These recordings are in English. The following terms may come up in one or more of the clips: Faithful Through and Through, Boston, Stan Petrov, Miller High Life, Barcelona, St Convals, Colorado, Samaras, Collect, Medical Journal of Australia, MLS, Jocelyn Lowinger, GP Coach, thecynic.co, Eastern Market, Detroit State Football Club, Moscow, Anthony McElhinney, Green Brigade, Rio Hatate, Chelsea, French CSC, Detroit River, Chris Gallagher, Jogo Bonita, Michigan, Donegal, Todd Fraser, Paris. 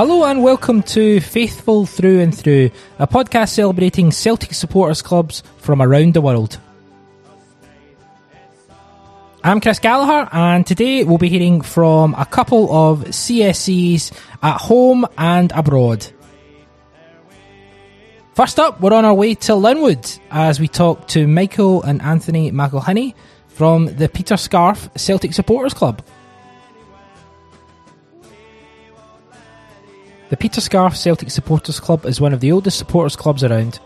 Hello and welcome to Faithful Through and Through, a podcast celebrating Celtic supporters clubs from around the world. I'm Chris Gallagher and today we'll be hearing from a couple of CSCs at home and abroad. First up, we're on our way to Linwood as we talk to Michael and Anthony McElhinney from the Peter Scarff Celtic Supporters Club. The Peter Scarff Celtic Supporters Club is one of the oldest supporters clubs around.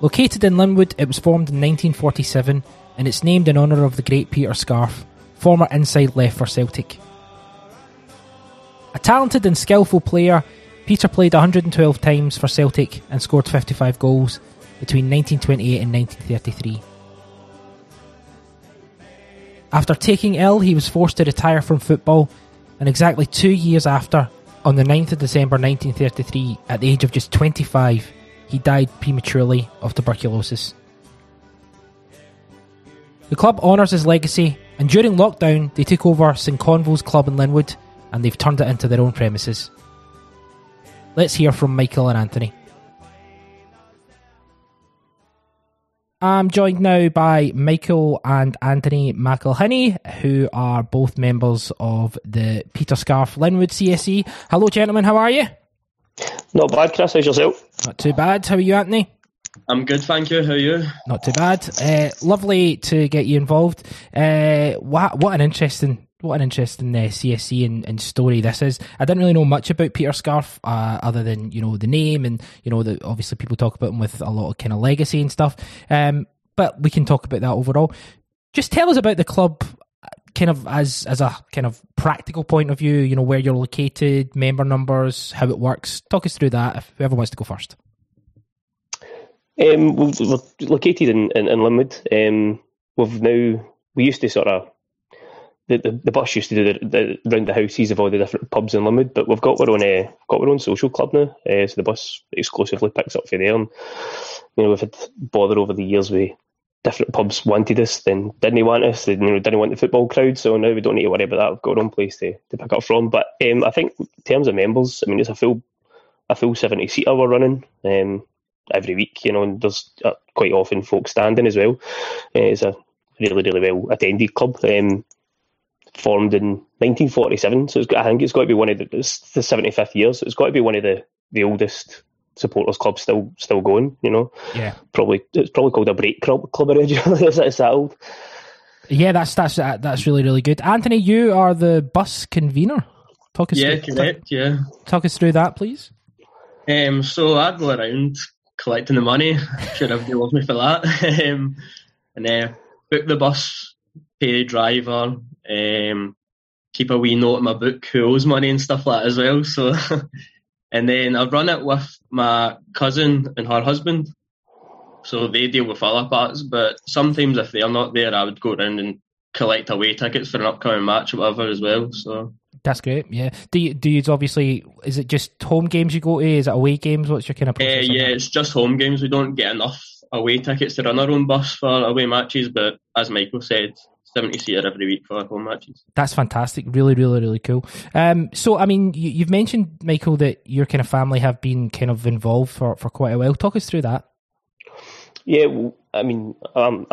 Located in Linwood, it was formed in 1947 and it's named in honour of the great Peter Scarff, former inside left for Celtic. A talented and skillful player, Peter played 112 times for Celtic and scored 55 goals between 1928 and 1933. After taking ill, he was forced to retire from football, and exactly 2 years after, on the 9th of December 1933, at the age of just 25, he died prematurely of tuberculosis. The club honours his legacy, and during lockdown they took over St Convals Club in Linwood and they've turned it into their own premises. Let's hear from Michael and Anthony. I'm joined now by Michael and Anthony McElhinney, who are both members of the Peter Scarff Linwood CSE. Hello, gentlemen. How are you? Not bad, Chris. How's yourself? Not too bad. How are you, Anthony? I'm good, thank you. How are you? Not too bad. Lovely to get you involved. What an interesting CSC and story this is. I didn't really know much about Peter Scarff other than, you know, the name and, you know, that obviously people talk about him with a lot of kind of legacy and stuff. But we can talk about that overall. Just tell us about the club, kind of as a kind of practical point of view. You know, where you're located, member numbers, how it works. Talk us through that. If whoever wants to go first. We're located in Linwood. We used to sort of. The bus used to do the round the houses of all the different pubs in Linwood, but we've got our own social club now, so the bus exclusively picks up for there. And, you know, we've had bother over the years with different pubs wanted us, then didn't want us, they didn't want the football crowd, so now we don't need to worry about that. We've got our own place to pick up from. But I think in terms of members, I mean, it's a full 70 seater we're running every week, you know, and there's quite often folks standing as well. It's a really, really well attended club. Formed in 1947, so I think it's got to be it's the 75th year, so it's got to be one of the oldest supporters clubs still going, you know. Yeah, it's probably called a break club originally. Is that old? Yeah, that's really, really good. Anthony, you are the bus convener. Talk us through that, please. So I go around collecting the money. I'm sure everybody loves me for that. and book the bus, pay the driver. Keep a wee note in my book who owes money and stuff like that as well. So, and then I run it with my cousin and her husband, so they deal with other parts. But sometimes if they're not there, I would go around and collect away tickets for an upcoming match or whatever as well. So that's great. Yeah. Do you obviously? Is it just home games you go to? Is it away games? What's your kind of process? Yeah, it's just home games. We don't get enough away tickets to run our own bus for away matches, but as Michael said, 70 seater every week for home matches. That's fantastic. Really, really, really cool. So, I mean, you've mentioned, Michael, that your kind of family have been kind of involved for quite a while. Talk us through that. Yeah, well, I mean, I'm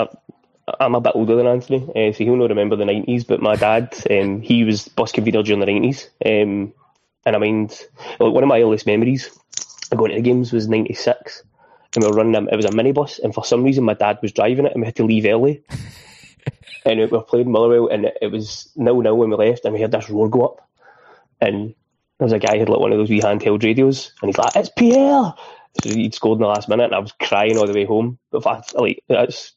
a bit older than Anthony, so he'll not remember the 90s, but my dad, he was bus convener during the 90s. And I mean, one of my earliest memories of going to the games was 96, and we were running it was a minibus, and for some reason my dad was driving it and we had to leave early. And we were playing Motherwell, and it was 0-0 when we left, and we heard this roar go up. And there was a guy who had like one of those wee handheld radios, and he's like, "It's Pierre!" So he'd scored in the last minute, and I was crying all the way home. But that's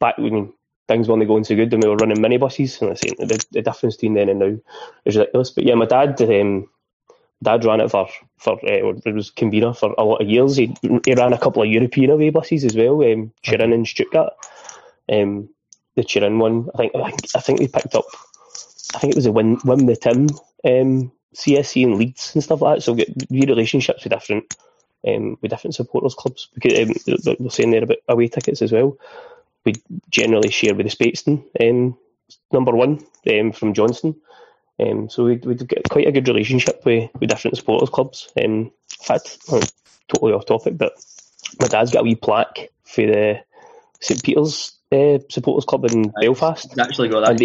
back when things weren't going so good, and we were running minibuses, and I say the difference between then and now is ridiculous. But yeah, my dad ran it for was convener for a lot of years. He ran a couple of European away buses as well, Turin and Stuttgart. The Turin one, I think they picked up. I think it was a Win the Tim CSC in Leeds and stuff like that. So we get relationships with different supporters clubs. Because we're saying there about away tickets as well. We generally share with the Spateston, number one from Johnston, So we'd get quite a good relationship with different supporters clubs. In fact, totally off topic, but my dad's got a wee plaque for the St Peter's supporters club in Belfast. Actually got that. And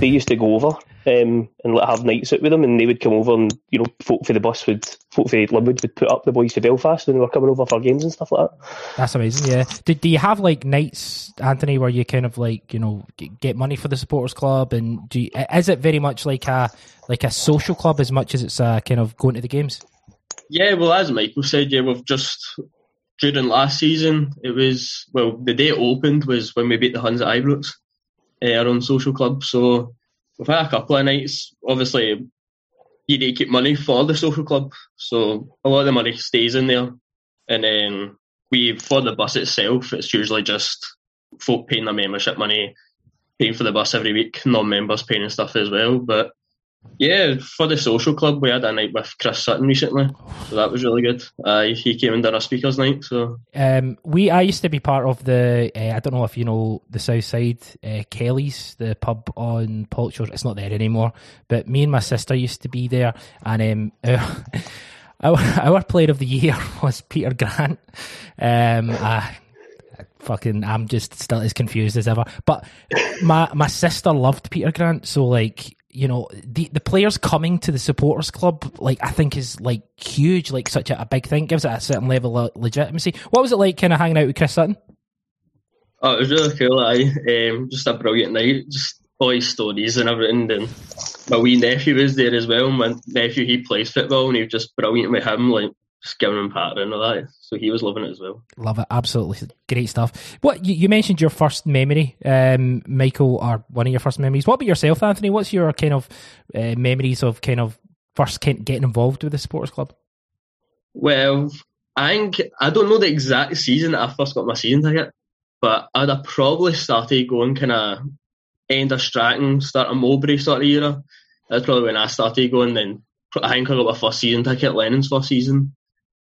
they used to go over and have nights out with them, and they would come over and, you know, folk for Linwood would put up the boys to Belfast when they were coming over for games and stuff like that. That's amazing, yeah. Do you have like nights, Anthony, where you kind of like, you know, get money for the supporters club, and is it very much like a social club as much as it's kind of going to the games? Yeah, well, as Michael said, yeah, we've just during last season, it was, well, the day it opened was when we beat the Huns at Ibrox, our own social club. So we've had a couple of nights. Obviously, you need to keep money for the social club, so a lot of the money stays in there. And then for the bus itself, it's usually just folk paying their membership money, paying for the bus every week, non-members paying and stuff as well. But yeah, for the social club, we had a night with Chris Sutton recently, so that was really good. He came and did our speakers night. So I used to be part of the, I don't know if you know the Southside, Kelly's, the pub on Polchurch. It's not there anymore, but me and my sister used to be there, and our player of the year was Peter Grant. I'm just still as confused as ever. But my sister loved Peter Grant, so like, you know, the players coming to the supporters club, like, I think is like huge, like such a big thing, gives it a certain level of legitimacy. What was it like kind of hanging out with Chris Sutton? Oh, it was really cool. Just a brilliant night, just all his stories and everything. And my wee nephew was there as well. My nephew, he plays football, and he was just brilliant with him, like just giving him patter and all that. So he was loving it as well. Love it, absolutely great stuff. What you mentioned your first memory, Michael, or one of your first memories. What about yourself, Anthony? What's your kind of memories of kind of first getting involved with the supporters club? Well, I don't know the exact season that I first got my season ticket, but I'd have probably started going kind of end of Stratton, start of Mowbray sort of era. That's probably when I started going. Then I think I got my first season ticket, Lennon's first season.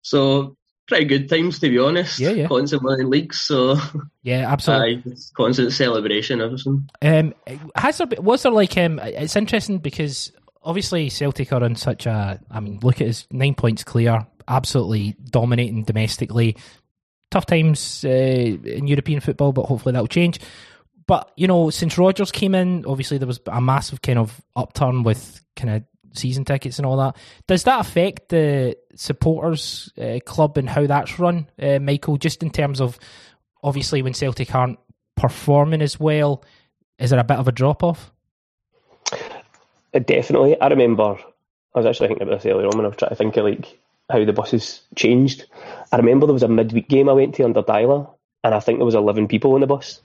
So pretty good times, to be honest. Yeah, yeah. Constant winning leagues, so yeah, absolutely. Constant celebration, everything. It's interesting because obviously Celtic are in such a, I mean, look at us, 9 points clear, absolutely dominating domestically. Tough times in European football, but hopefully that'll change. But you know, since Rodgers came in, obviously there was a massive kind of upturn with kind of season tickets and all that. Does that affect the supporters club and how that's run, Michael, just in terms of obviously when Celtic aren't performing as well, is there a bit of a drop off? Definitely. I remember I was actually thinking about this earlier on when I was trying to think of like how the buses changed. I remember there was a midweek game I went to under Dyla, and I think there was 11 people on the bus,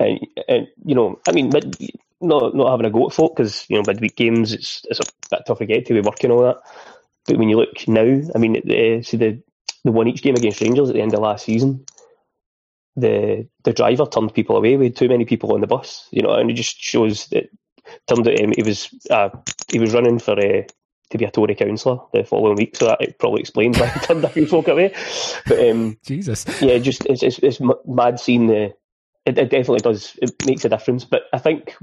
and you know, I mean, not having a go at folk, because you know, midweek games, it's a bit tough to get to, we work and all that. But when you look now, I mean, see the one each game against Rangers at the end of last season, the driver turned people away. We had too many people on the bus, you know, and it just shows that. Turned out he was running for to be a Tory councillor the following week, so that probably explains why he turned a few folk away. But Jesus, yeah, just it's mad seeing the. It definitely does. It makes a difference. But I think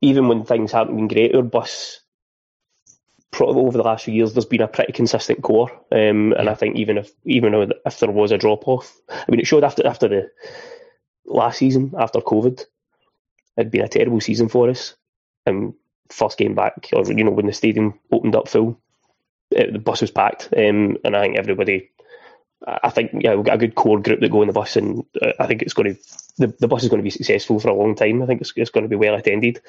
even when things haven't been great, our bus, probably over the last few years, there's been a pretty consistent core. And I think even if there was a drop-off, I mean, it showed after the last season, after COVID, it'd been a terrible season for us. And first game back, or, you know, when the stadium opened up full, the bus was packed. And I think everybody... we've got a good core group that go on the bus, and I think it's going to the bus is going to be successful for a long time. I think it's going to be well attended.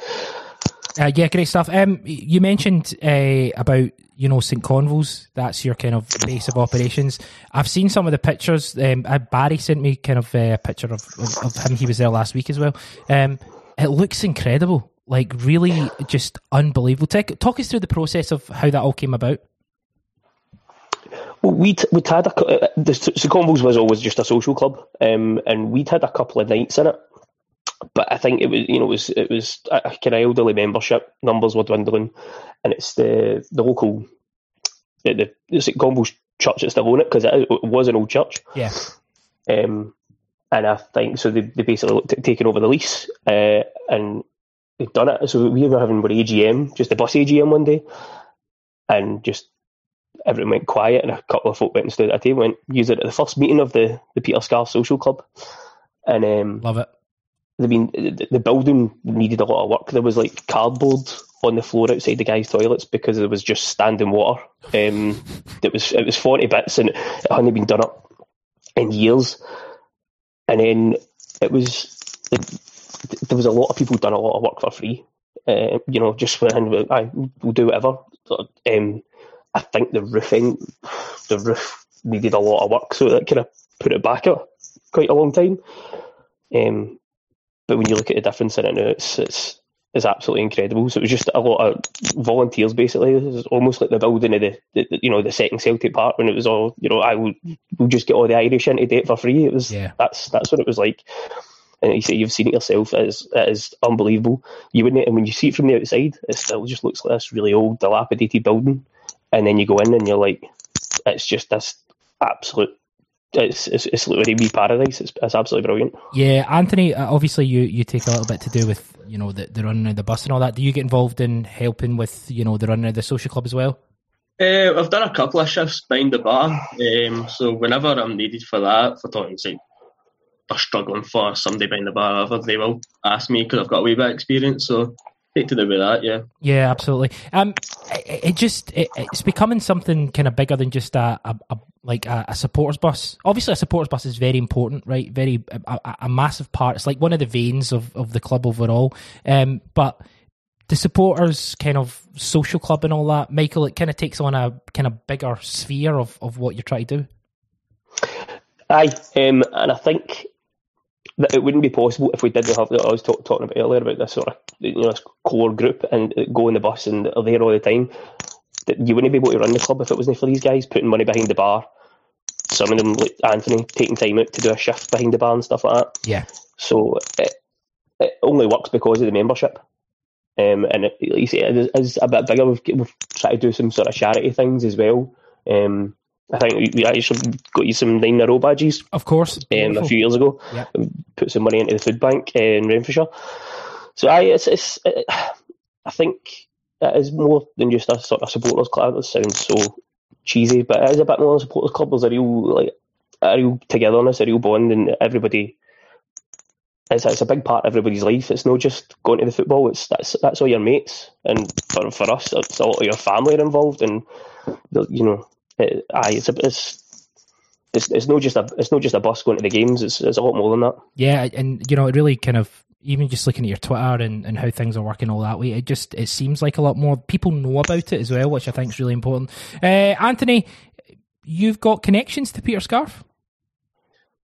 Yeah, great stuff. You mentioned about, you know, St Convals. That's your kind of base of operations. I've seen some of the pictures. Barry sent me kind of a picture of him. He was there last week as well. It looks incredible. Like, really, just unbelievable. Talk us through the process of how that all came about. Well, we'd had the St Convals was always just a social club, and we'd had a couple of nights in it. But I think it was a kind of elderly membership, numbers were dwindling, and it's the local the St Convals church that still own it, because it was an old church. Yeah. And I think so. They basically looked at taking over the lease, and they'd done it. So we were having our AGM, just a bus AGM one day, and just everyone went quiet, and a couple of folk went and stood at a table and used it at the first meeting of the Peter Scarff Social Club. And love it. I mean, the building needed a lot of work. There was like cardboard on the floor outside the guys' toilets because there was just standing water. It was 40 bits and it hadn't been done up in years. And then there was a lot of people done a lot of work for free. Just went in, we'll do whatever. I think the roof needed a lot of work, so that kind of put it back up quite a long time. But when you look at the difference in it now, it's absolutely incredible. So it was just a lot of volunteers, basically. It was almost like the building of the second Celtic Park when it was all, we'll just get all the Irish in to do it for free. It was that's what it was like. And you say you've seen it yourself. It is unbelievable. You wouldn't, and when you see it from the outside, it still just looks like this really old, dilapidated building. And then you go in and you're like, it's just this absolute. It's literally wee paradise. It's absolutely brilliant. Yeah, Anthony. Obviously, you take a little bit to do with the running of the bus and all that. Do you get involved in helping with the running of the social club as well? I've done a couple of shifts behind the bar. So whenever I'm needed for that, for talking, say they're struggling for somebody behind the bar, or they will ask me because I've got a wee bit of experience. So to do with that, yeah, absolutely. It's becoming something kind of bigger than just a supporters bus. Obviously, a supporters bus is very important, right? Very a massive part. It's like one of the veins of the club overall. But the supporters kind of social club and all that, Michael, it kind of takes on a kind of bigger sphere of what you're trying to do. Aye, and I think that it wouldn't be possible if we didn't have, I was talking about earlier about this sort of this core group and go on the bus and are there all the time. That you wouldn't be able to run the club if it wasn't for these guys putting money behind the bar. Some of them, like Anthony, taking time out to do a shift behind the bar and stuff like that. Yeah. So it only works because of the membership. And it is a bit bigger. We've tried to do some sort of charity things as well. I think we actually got you some 9 in a row badges. Of course. A few years ago. Yeah. Put some money into the food bank in Renfrewshire. So I think it is more than just a sort of supporters club. It sounds so cheesy, but it is a bit more than a supporters club. There's a real togetherness, a real bond, and everybody... It's a big part of everybody's life. It's not just going to the football. That's all your mates. And for us, it's a lot of your family are involved, and, it's not just a bus going to the games. It's a lot more than that. Yeah, and it really kind of, even just looking at your Twitter and how things are working all that way, it seems like a lot more people know about it as well, which I think is really important. Anthony, you've got connections to Peter Scarff.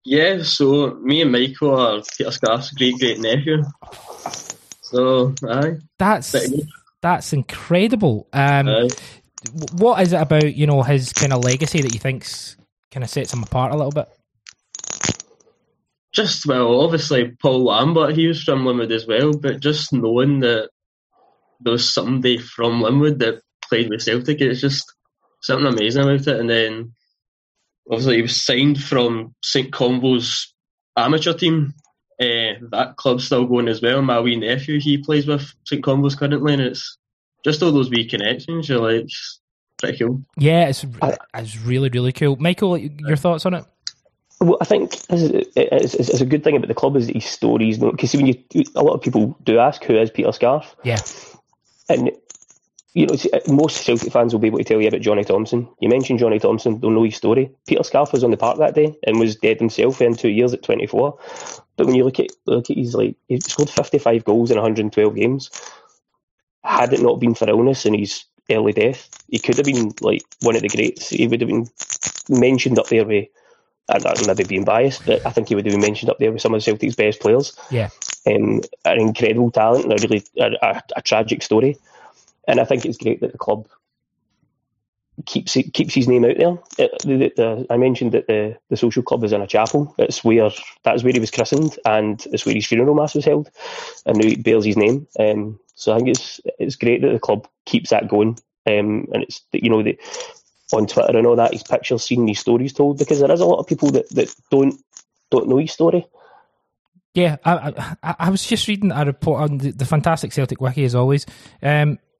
Yeah, so me and Michael are Peter Scarff's great nephew. So aye, that's incredible. What is it about, his kind of legacy that you think's kind of sets him apart a little bit? Just, well, obviously Paul Lambert, he was from Linwood as well, but just knowing that there was somebody from Linwood that played with Celtic, it's just something amazing about it. And then, obviously, he was signed from St Convals amateur team. That club's still going as well. My wee nephew, he plays with St Convals currently, and it's just all those wee connections, you're like, pretty cool. Yeah, it's really, really cool. Michael, your thoughts on it? Well, I think it's a good thing about the club is that his stories, because when a lot of people do ask, who is Peter Scarff? Yeah. And, most Celtic fans will be able to tell you about Johnny Thompson. You mentioned Johnny Thompson, they'll know his story. Peter Scarff was on the park that day and was dead himself in 2 years at 24. But when you look at his, like, he scored 55 goals in 112 games. Had it not been for illness and his early death, he could have been like one of the greats. He would have been mentioned up there with, I don't know, maybe being biased, but I think he would have been mentioned up there with some of Celtic's best players. Yeah, an incredible talent and a really tragic story. And I think it's great that the club keeps his name out there. I mentioned that the social club is in a chapel. That's where he was christened, and it's where his funeral mass was held, and now it bears his name. So I think it's great that the club keeps that going, and it's on Twitter and all that, his pictures seen, his stories told, because there is a lot of people that don't know his story, Yeah, I was just reading a report on the fantastic Celtic Wiki, as always.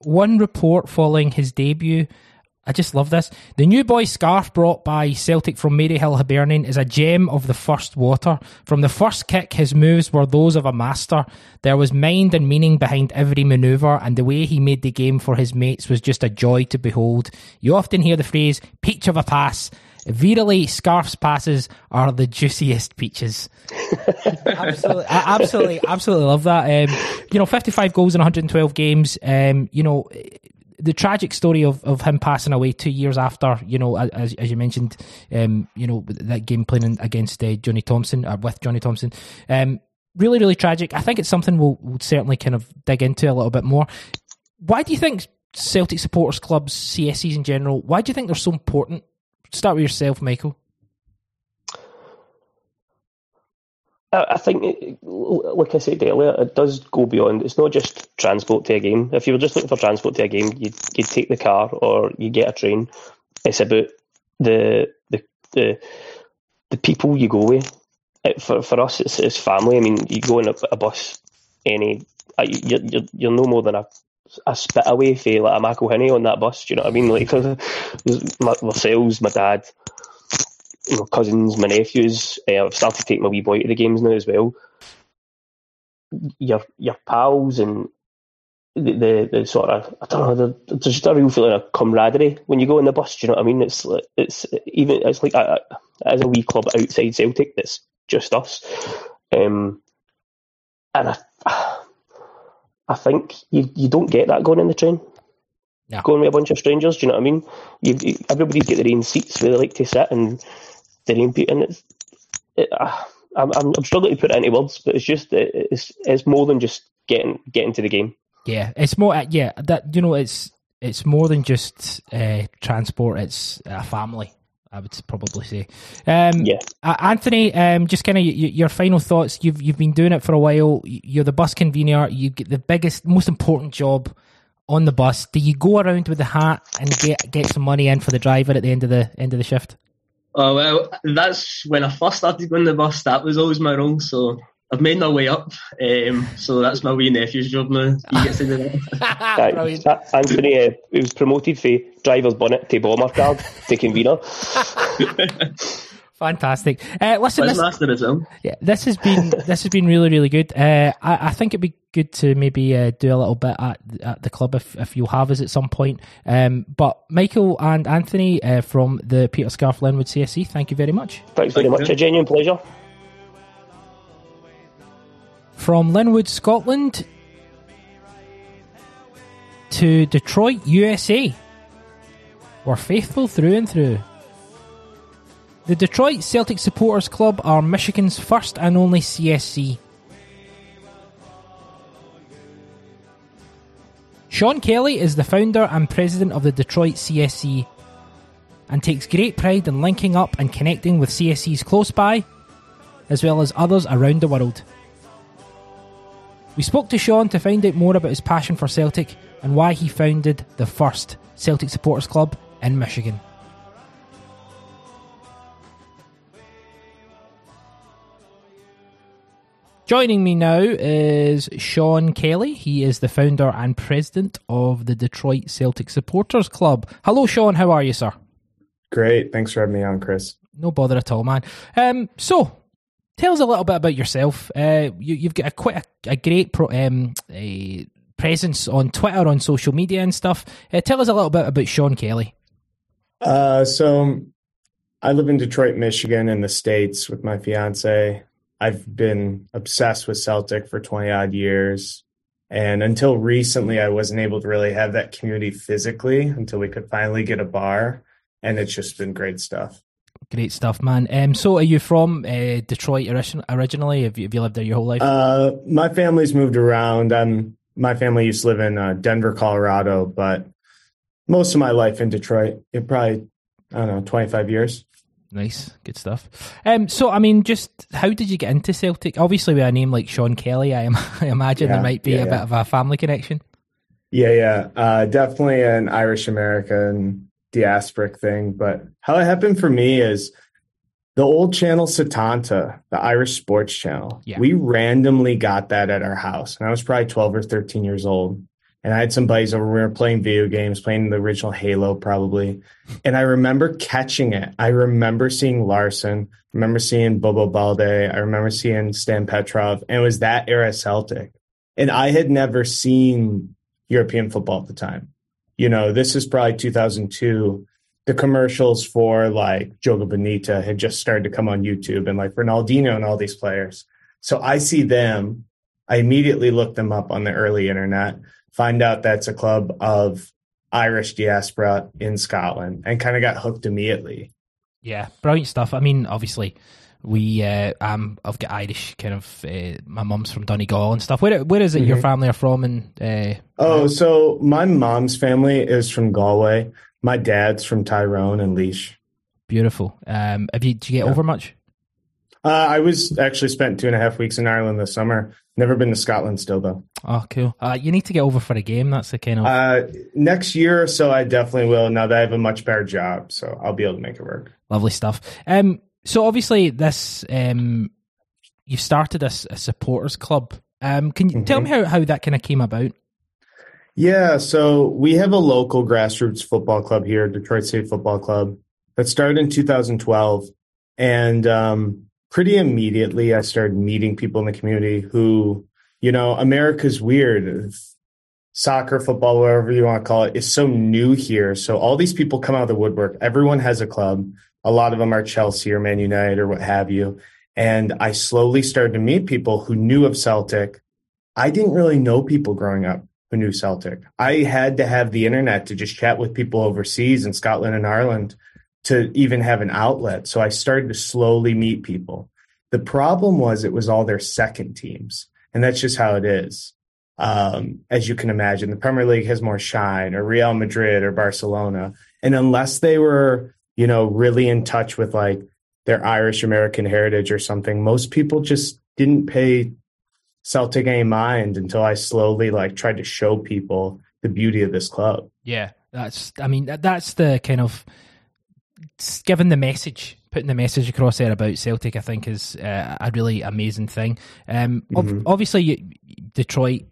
One report following his debut. I just love this. The new boy scarf brought by Celtic from Mary Hill Hibernian is a gem of the first water. From the first kick, his moves were those of a master. There was mind and meaning behind every manoeuvre, and the way he made the game for his mates was just a joy to behold. You often hear the phrase, peach of a pass. Virally, Scarf's passes are the juiciest peaches. I absolutely love that. 55 goals in 112 games. The tragic story of him passing away 2 years after, as you mentioned, that game playing against Johnny Thompson, or with Johnny Thompson. Really, really tragic. I think it's something we'll certainly kind of dig into a little bit more. Why do you think Celtic supporters clubs, CSCs in general, why do you think they're so important? Start with yourself, Michael. I think, like I said earlier, it does go beyond. It's not just transport to a game. If you were just looking for transport to a game, you take the car or you get a train. It's about the people you go with. For us, it's family. I mean, you go in a bus, you're no more than a spit away for like a McElhinney on that bus. Do you know what I mean? Like myself, my dad, my cousins, my nephews. I've started to take my wee boy to the games now as well. Your pals and the sort of, I don't know, there's just a real feeling of camaraderie when you go in the bus. Do you know what I mean? It's like a wee club outside Celtic that's just us. And I think you don't get that going in the train. No. Going with a bunch of strangers, do you know what I mean? Everybody's got their own seats where they like to sit and their own people. I'm struggling to put it into words, but it's just it's more than just getting to the game. Yeah, it's more. Yeah, that it's more than just transport. It's a family, I would probably say. Anthony, just kind of your final thoughts. You've been doing it for a while. You're the bus convener. You get the biggest, most important job on the bus. Do you go around with the hat and get some money in for the driver at the end of the shift? Oh well, that's when I first started going the bus. That was always my role. So I've made my way up. So that's my wee nephew's job now. He gets to do that. Brilliant. Anthony, he was promoted from driver's bonnet to bomber card to convener. Fantastic. Listen, this has been really, really good. I think it'd be good to maybe do a little bit at the club if you have us at some point. But Michael and Anthony from the Peter Scarff Linwood CSC, thank you very much. Thanks very much. A genuine pleasure. From Linwood, Scotland to Detroit, USA. We're faithful through and through. The Detroit Celtic Supporters Club are Michigan's first and only CSC. Sean Kelly is the founder and president of the Detroit CSC and takes great pride in linking up and connecting with CSCs close by, as well as others around the world. We spoke to Sean to find out more about his passion for Celtic and why he founded the first Celtic Supporters Club in Michigan. Joining me now is Sean Kelly. He is the founder and president of the Detroit Celtic Supporters Club. Hello, Sean. How are you, sir? Great. Thanks for having me on, Chris. No bother at all, man. So, tell us a little bit about yourself. You've got quite a great presence on Twitter, on social media and stuff. Tell us a little bit about Sean Kelly. So, I live in Detroit, Michigan, in the States with my fiancée. I've been obsessed with Celtic for 20-odd years, and until recently, I wasn't able to really have that community physically until we could finally get a bar, and it's just been great stuff. Great stuff, man. So are you from Detroit originally? Have you lived there your whole life? My family's moved around. My family used to live in Denver, Colorado, but most of my life in Detroit, probably, 25 years. Nice, good stuff. So, I mean, just how did you get into Celtic? Obviously, with a name like Sean Kelly, I imagine there might be a bit of a family connection. Yeah. Definitely an Irish-American diasporic thing. But how it happened for me is The old channel Satanta, the Irish sports channel, we randomly got that at our house. And I was probably 12 or 13 years old. And I had some buddies over. We were playing video games, playing the original Halo probably. And I remember catching it. I remember seeing Larsson. I remember seeing Bobo Balde. I remember seeing Stan Petrov. And it was that era Celtic. And I had never seen European football at the time. You know, this is probably 2002. The commercials for like Jogo Bonita had just started to come on YouTube and like Ronaldinho and all these players. So I see them. I immediately look them up on the early internet, find out that's a club of Irish diaspora in Scotland, and kind of got hooked immediately. Yeah, brilliant stuff. I mean, obviously, I've got Irish kind of. My mum's from Donegal and stuff. Where is it your family are from? And so my mom's family is from Galway. My dad's from Tyrone and Leash. Beautiful. Did you get over much? I was actually spent 2.5 weeks in Ireland this summer. Never been to Scotland still, though. Oh, cool. You need to get over for a game. That's the kind of... next year or so, I definitely will. Now that I have a much better job, so I'll be able to make it work. Lovely stuff. So obviously this... you've started a supporters club. Can you tell me how that kind of came about? Yeah, so we have a local grassroots football club here, Detroit State Football Club, that started in 2012. And pretty immediately I started meeting people in the community who, you know, America's weird. Soccer, football, whatever you want to call it, is so new here. So all these people come out of the woodwork. Everyone has a club. A lot of them are Chelsea or Man United or what have you. And I slowly started to meet people who knew of Celtic. I didn't really know people growing up who knew Celtic. I had to have the internet to just chat with people overseas in Scotland and Ireland to even have an outlet. So I started to slowly meet people. The problem was it was all their second teams. And that's just how it is. As you can imagine, the Premier League has more shine, or Real Madrid or Barcelona. And unless they were, you know, really in touch with like their Irish American heritage or something, most people just didn't pay Celtic ain't mind until I slowly like tried to show people the beauty of this club. Yeah, that's the kind of giving the message, putting the message across there about Celtic, I think is a really amazing thing. Obviously, Detroit,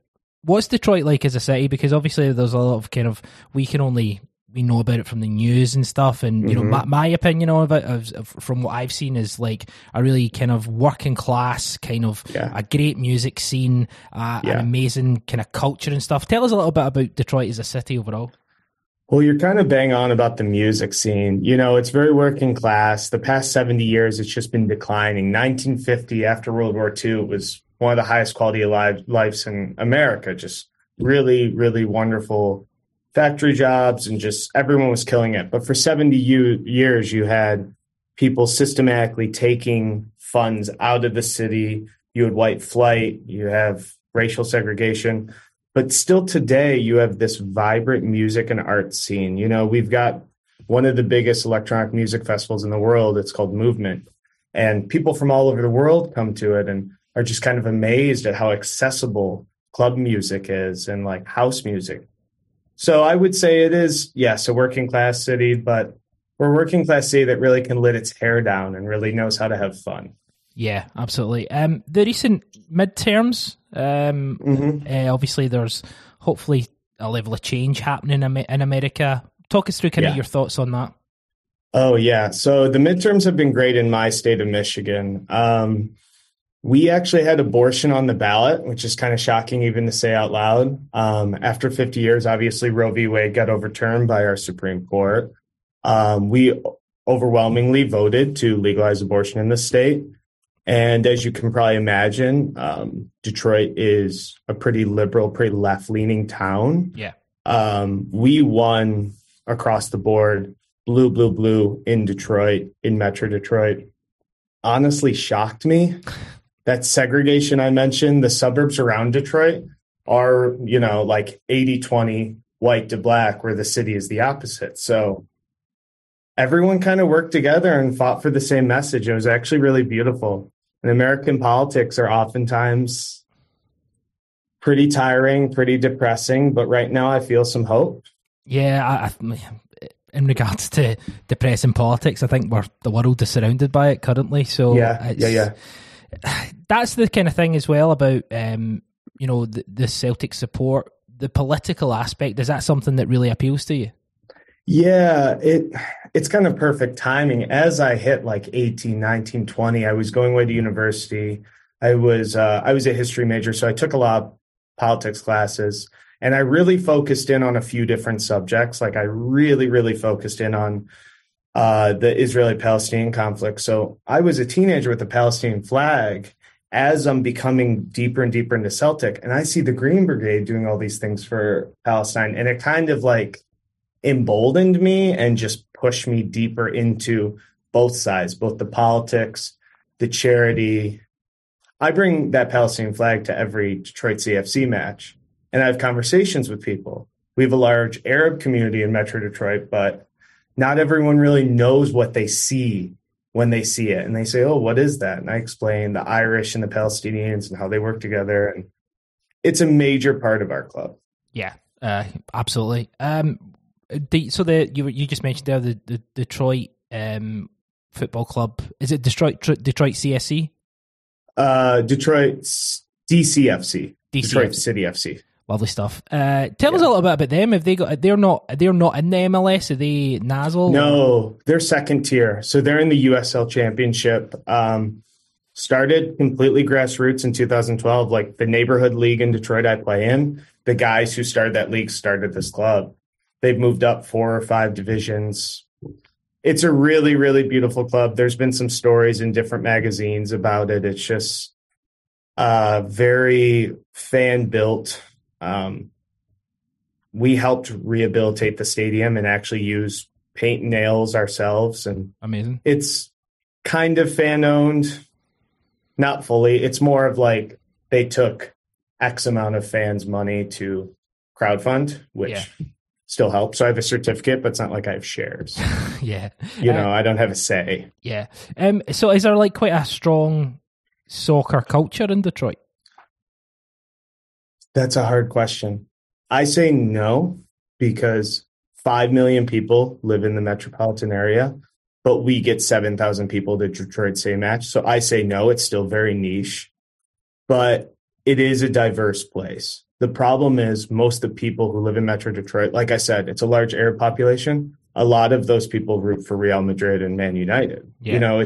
what's Detroit like as a city? Because obviously there's a lot of kind of, we know about it from the news and stuff, and you know my opinion of it, from what I've seen, is like a really kind of working class kind of a great music scene, an amazing kind of culture and stuff. Tell us a little bit about Detroit as a city overall. Well, you're kind of bang on about the music scene. You know, it's very working class. The past 70 years, it's just been declining. 1950, after World War II, it was one of the highest quality of lives in America. Just really, really wonderful factory jobs, and just everyone was killing it. But for 70 years, you had people systematically taking funds out of the city. You had white flight, you have racial segregation. But still today, you have this vibrant music and art scene. You know, we've got one of the biggest electronic music festivals in the world. It's called Movement. And people from all over the world come to it and are just kind of amazed at how accessible club music is and like house music. So I would say it is, yes, a working class city, but we're a working class city that really can let its hair down and really knows how to have fun. Yeah, absolutely. The recent midterms, obviously there's hopefully a level of change happening in America. Talk us through kind of your thoughts on that. Oh, yeah. So the midterms have been great in my state of Michigan. We actually had abortion on the ballot, which is kind of shocking even to say out loud. After 50 years, obviously, Roe v. Wade got overturned by our Supreme Court. We overwhelmingly voted to legalize abortion in the state. And as you can probably imagine, Detroit is a pretty liberal, pretty left-leaning town. Yeah. We won across the board, blue, blue, blue in Detroit, in Metro Detroit. Honestly shocked me. That segregation I mentioned, the suburbs around Detroit are, you know, like 80-20 white to black, where the city is the opposite. So everyone kind of worked together and fought for the same message. It was actually really beautiful. And American politics are oftentimes pretty tiring, pretty depressing. But right now I feel some hope. Yeah, in regards to depressing politics. I think the world is surrounded by it currently. So yeah. That's the kind of thing as well about, the Celtic support, the political aspect. Is that something that really appeals to you? Yeah, it's kind of perfect timing. As I hit like 18, 19, 20, I was going away to university. I was a history major, so I took a lot of politics classes, and I really focused in on a few different subjects. Like I really, really focused in on the Israeli-Palestinian conflict. So I was a teenager with the Palestinian flag. As I'm becoming deeper and deeper into Celtic, and I see the Green Brigade doing all these things for Palestine, and it kind of like emboldened me and just pushed me deeper into both sides, both the politics, the charity. I bring that Palestinian flag to every Detroit CFC match, and I have conversations with people. We have a large Arab community in Metro Detroit, but not everyone really knows what they see when they see it. And they say, oh, what is that? And I explain the Irish and the Palestinians and how they work together. And it's a major part of our club. Yeah, absolutely. You just mentioned there the Detroit football club. Is it Detroit CSC? Detroit DCFC. Detroit City FC. Lovely stuff. Tell us a little bit about them. Have they got? They're not in the MLS. Are they NASL? No, they're second tier. So they're in the USL Championship. Started completely grassroots in 2012. Like the neighborhood league in Detroit I play in, the guys who started that league started this club. They've moved up 4 or 5 divisions. It's a really, really beautiful club. There's been some stories in different magazines about it. It's just very fan-built. We helped rehabilitate the stadium and actually use paint and nails ourselves. And amazing. It's kind of fan-owned, not fully. It's more of like they took X amount of fans' money to crowdfund, which... Yeah. Still helps. So I have a certificate, but it's not like I have shares. Yeah. I don't have a say. Yeah. So is there like quite a strong soccer culture in Detroit? That's a hard question. I say no, because 5 million people live in the metropolitan area, but we get 7,000 people to Detroit City match. So I say no, it's still very niche, but it is a diverse place. The problem is most of the people who live in Metro Detroit, like I said, it's a large Arab population. A lot of those people root for Real Madrid and Man United. Yeah.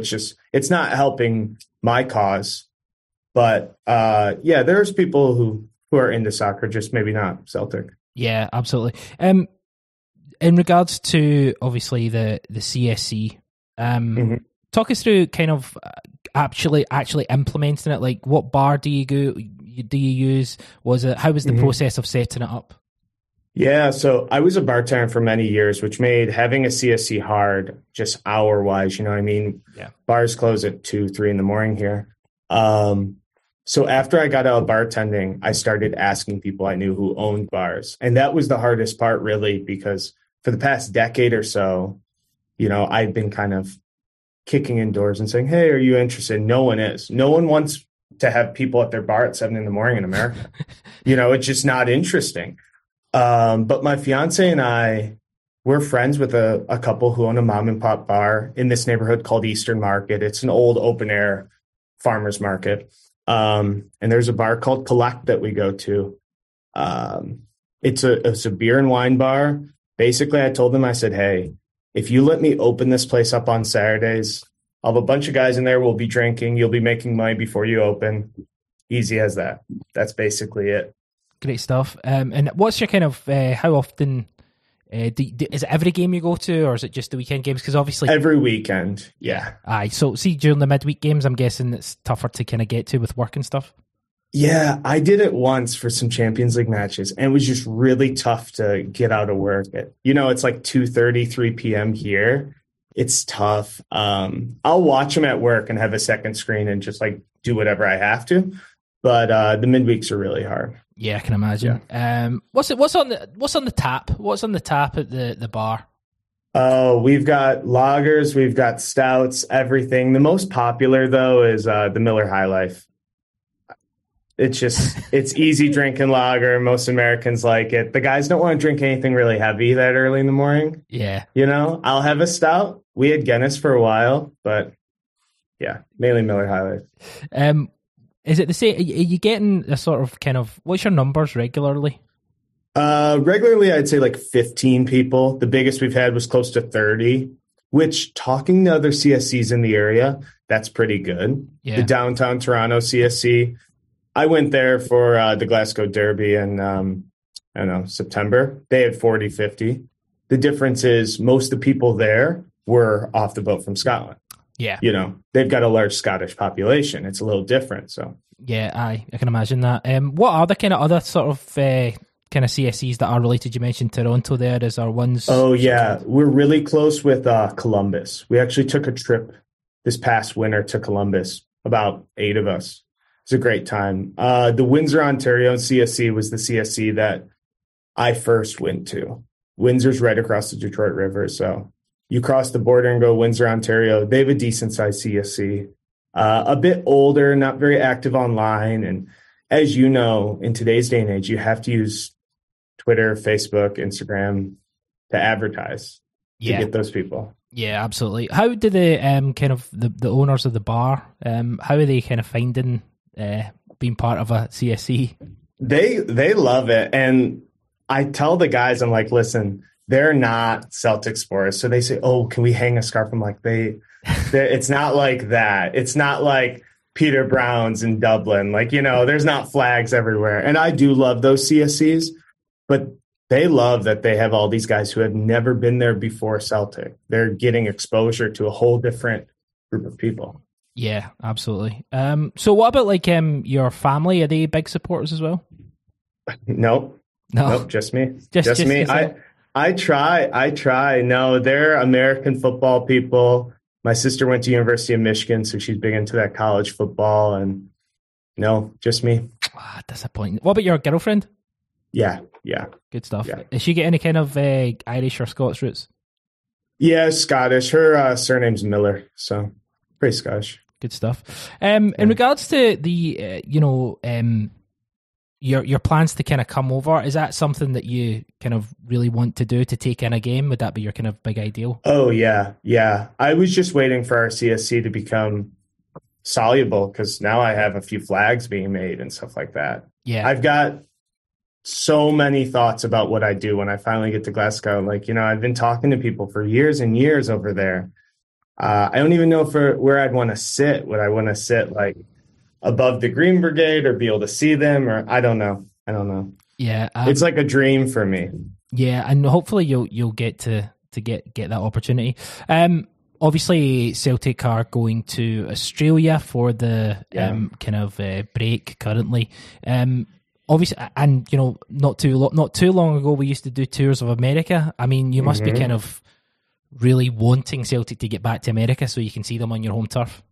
It's not helping my cause. But there's people who are into soccer, just maybe not Celtic. Yeah, absolutely. In regards to obviously the CSC, mm-hmm. Talk us through kind of actually implementing it. Like, what bar do you go? Do you use? How was the mm-hmm. process of setting it up? Yeah, so I was a bartender for many years, which made having a CSC hard just hour wise. You know what I mean? Yeah. Bars close at 2, 3 in the morning here. So after I got out of bartending, I started asking people I knew who owned bars, and that was the hardest part, really, because for the past decade or so, I've been kind of kicking indoors and saying, "Hey, are you interested?" No one is. No one wants to have people at their bar at 7 in the morning in America. It's just not interesting. But my fiance and I, we're friends with a couple who own a mom and pop bar in this neighborhood called Eastern Market. It's an old open air farmer's market. And there's a bar called Collect that we go to. It's a beer and wine bar. Basically, I told them, I said, "Hey, if you let me open this place up on Saturdays, I'll have a bunch of guys in there. We'll be drinking. You'll be making money before you open." Easy as that. That's basically it. Great stuff. And what's your kind of, how often, is it every game you go to, or is it just the weekend games? Because obviously... Every weekend, yeah. Aye, so see, during the midweek games, I'm guessing it's tougher to kind of get to with work and stuff. Yeah, I did it once for some Champions League matches, and it was just really tough to get out of work. It's like 2:30, 3 p.m. here. It's tough. I'll watch them at work and have a second screen and just like do whatever I have to. But the midweeks are really hard. Yeah, I can imagine. Yeah. What's on the tap at the bar? Oh, we've got lagers, we've got stouts, everything. The most popular though is the Miller High Life. It's just, it's easy drinking lager. Most Americans like it. The guys don't want to drink anything really heavy that early in the morning. Yeah. You know, I'll have a stout. We had Guinness for a while, but yeah, mainly Miller High Life. Is it the same? Are you getting a sort of kind of, what's your numbers regularly? Regularly, I'd say like 15 people. The biggest we've had was close to 30, which talking to other CSCs in the area, that's pretty good. Yeah. The downtown Toronto CSC, I went there for the Glasgow Derby in, I don't know, September. They had 40, 50. The difference is most of the people there were off the boat from Scotland. Yeah. You know, they've got a large Scottish population. It's a little different. So, yeah, I can imagine that. What are the kind of other sort of kind of CSCs that are related? You mentioned Toronto there. Is there ones? Oh, yeah. We're really close with Columbus. We actually took a trip this past winter to Columbus, about 8 of us. It's a great time. The Windsor, Ontario CSC was the CSC that I first went to. Windsor's right across the Detroit River. So you cross the border and go Windsor, Ontario. They have a decent sized CSC, a bit older, not very active online. And as you know, in today's day and age, you have to use Twitter, Facebook, Instagram to advertise to get those people. Yeah, absolutely. How do the kind of the owners of the bar, how are they kind of finding being part of a CSC? They love it. And I tell the guys, I'm like, listen, they're not Celtic sports. So they say, oh, can we hang a scarf? I'm like, it's not like that. It's not like Peter Brown's in Dublin. Like, you know, there's not flags everywhere. And I do love those CSCs, but they love that they have all these guys who have never been there before Celtic. They're getting exposure to a whole different group of people. Yeah, absolutely. So what about like your family? Are they big supporters as well? Nope, just me. Just me. I try. No, they're American football people. My sister went to University of Michigan, so she's big into that college football. And no, just me. Ah, disappointing. What about your girlfriend? Yeah. Good stuff. Yeah. Is she getting any kind of Irish or Scots roots? Yeah, Scottish. Her surname's Miller, so pretty Scottish. Good stuff. In regards to the, your plans to kind of come over, is that something that you kind of really want to do, to take in a game? Would that be your kind of big ideal? Oh, yeah. I was just waiting for our CSC to become soluble, because now I have a few flags being made and stuff like that. Yeah. I've got so many thoughts about what I do when I finally get to Glasgow. Like, you know, I've been talking to people for years and years over there. I don't even know where I'd want to sit. Would I want to sit like above the Green Brigade or be able to see them? Or I don't know. Yeah, it's like a dream for me. Yeah, and hopefully you'll get to get that opportunity. Obviously, Celtic are going to Australia for the kind of break currently. Obviously, and you know, not too long ago, we used to do tours of America. I mean, you must be kind of really wanting Celtic to get back to America so you can see them on your home turf.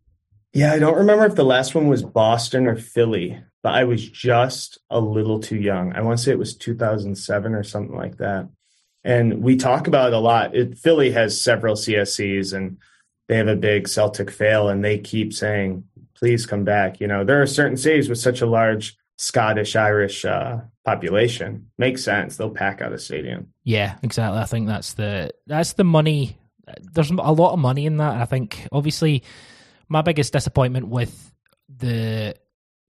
Yeah, I don't remember if the last one was Boston or Philly, but I was just a little too young. I want to say it was 2007 or something like that. And we talk about it a lot. Philly has several CSCs and they have a big Celtic fail, and they keep saying, please come back. You know, there are certain cities with such a large Scottish-Irish population. Makes sense. They'll pack out a stadium. Yeah, exactly. I think that's the money. There's a lot of money in that. I think, obviously, my biggest disappointment with the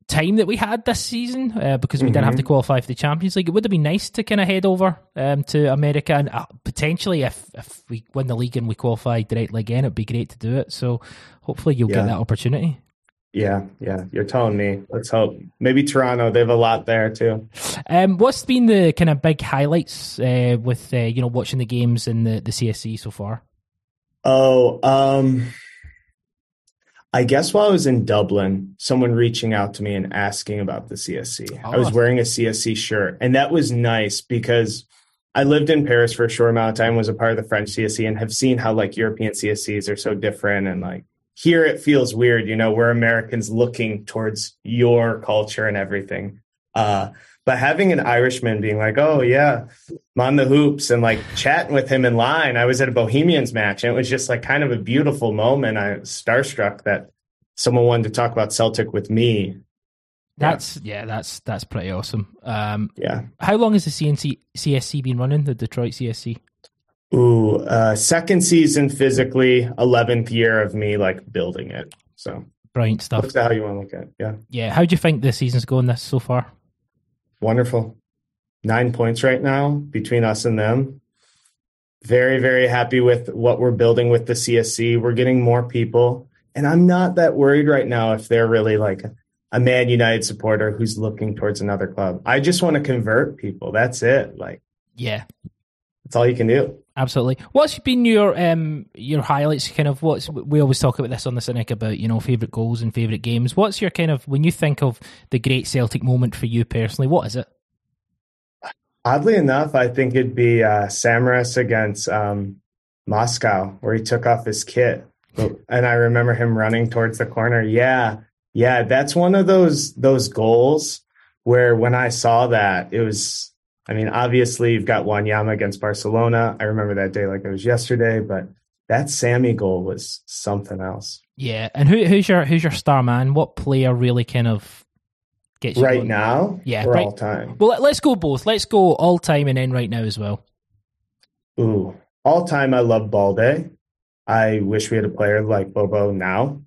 time that we had this season, because we didn't have to qualify for the Champions League, it would have been nice to kind of head over to America, and potentially if we win the league and we qualify directly again, it'd be great to do it. So hopefully you'll get that opportunity. Yeah. You're telling me. Let's hope. Maybe Toronto. They have a lot there too. What's been the kind of big highlights with watching the games in the CSC so far? Oh, I guess while I was in Dublin, someone reaching out to me and asking about the CSC. Oh. I was wearing a CSC shirt, and that was nice because I lived in Paris for a short amount of time, was a part of the French CSC, and have seen how like European CSCs are so different, and like, here it feels weird, you know, we're Americans looking towards your culture and everything. But having an Irishman being like, oh, yeah, I'm on the hoops, and like chatting with him in line. I was at a Bohemians match, and it was just like kind of a beautiful moment. I was starstruck that someone wanted to talk about Celtic with me That's pretty awesome. How long has the CSC been running, the Detroit CSC? Ooh, second season physically, 11th year of me like building it. So brilliant stuff. That's how you want to look at it. Yeah. Yeah. How do you think the season's going this so far? Wonderful. 9 points right now between us and them. Very, very happy with what we're building with the CSC. We're getting more people. And I'm not that worried right now if they're really like a Man United supporter who's looking towards another club. I just want to convert people. That's it. Like, yeah, that's all you can do. Absolutely. What's been your highlights? Kind of what's, we always talk about this on the Cynic about, you know, favourite goals and favourite games. What's your kind of, when you think of the great Celtic moment for you personally, what is it? Oddly enough, I think it'd be Samaras against Moscow, where he took off his kit. And I remember him running towards the corner. Yeah, that's one of those goals where when I saw that, it was, I mean, obviously you've got Wanyama against Barcelona. I remember that day like it was yesterday, but that Sammy goal was something else. Yeah, and who's your star man? What player really kind of gets you right going now? Yeah, all time. Well, let's go both. Let's go all time and then right now as well. Ooh, all time. I love Balde. I wish we had a player like Bobo now.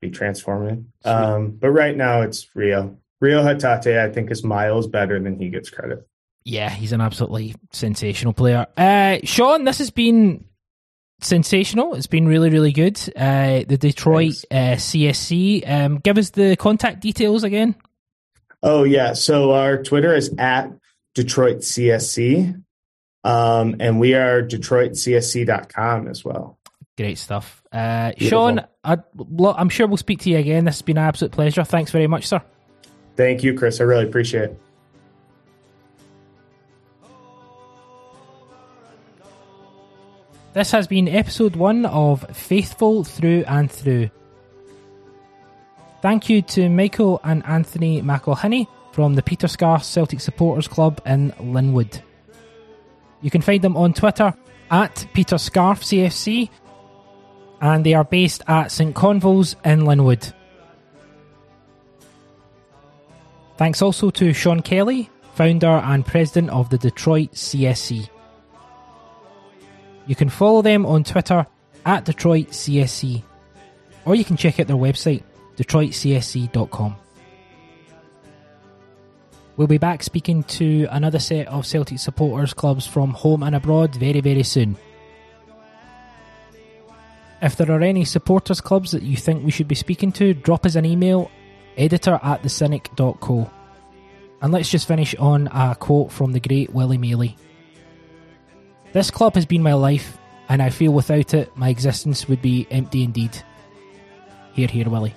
Be transformative. But right now it's Rio Hatate. I think is miles better than he gets credit. Yeah, he's an absolutely sensational player. Sean, this has been sensational. It's been really, really good. The Detroit CSC. Give us the contact details again. Oh yeah, so our Twitter is at Detroit CSC, and we are DetroitCSC.com as well. Great stuff. Sean, I'm sure we'll speak to you again. This has been an absolute pleasure. Thanks very much, sir. Thank you, Chris. I really appreciate it. This has been episode 1 of Faithful Through and Through. Thank you to Michael and Anthony McElhinney from the Peter Scarff Celtic Supporters Club in Linwood. You can find them on Twitter at Peter Scarff CFC, and they are based at St Convals in Linwood. Thanks also to Sean Kelly, founder and president of the Detroit CSC. You can follow them on Twitter at Detroit CSC, or you can check out their website, DetroitCSC.com. We'll be back speaking to another set of Celtic supporters clubs from home and abroad very, very soon. If there are any supporters clubs that you think we should be speaking to, drop us an email, editor@thecynic.co. And let's just finish on a quote from the great Willie Mealy. "This club has been my life, and I feel without it my existence would be empty indeed." Hear, hear, Willie.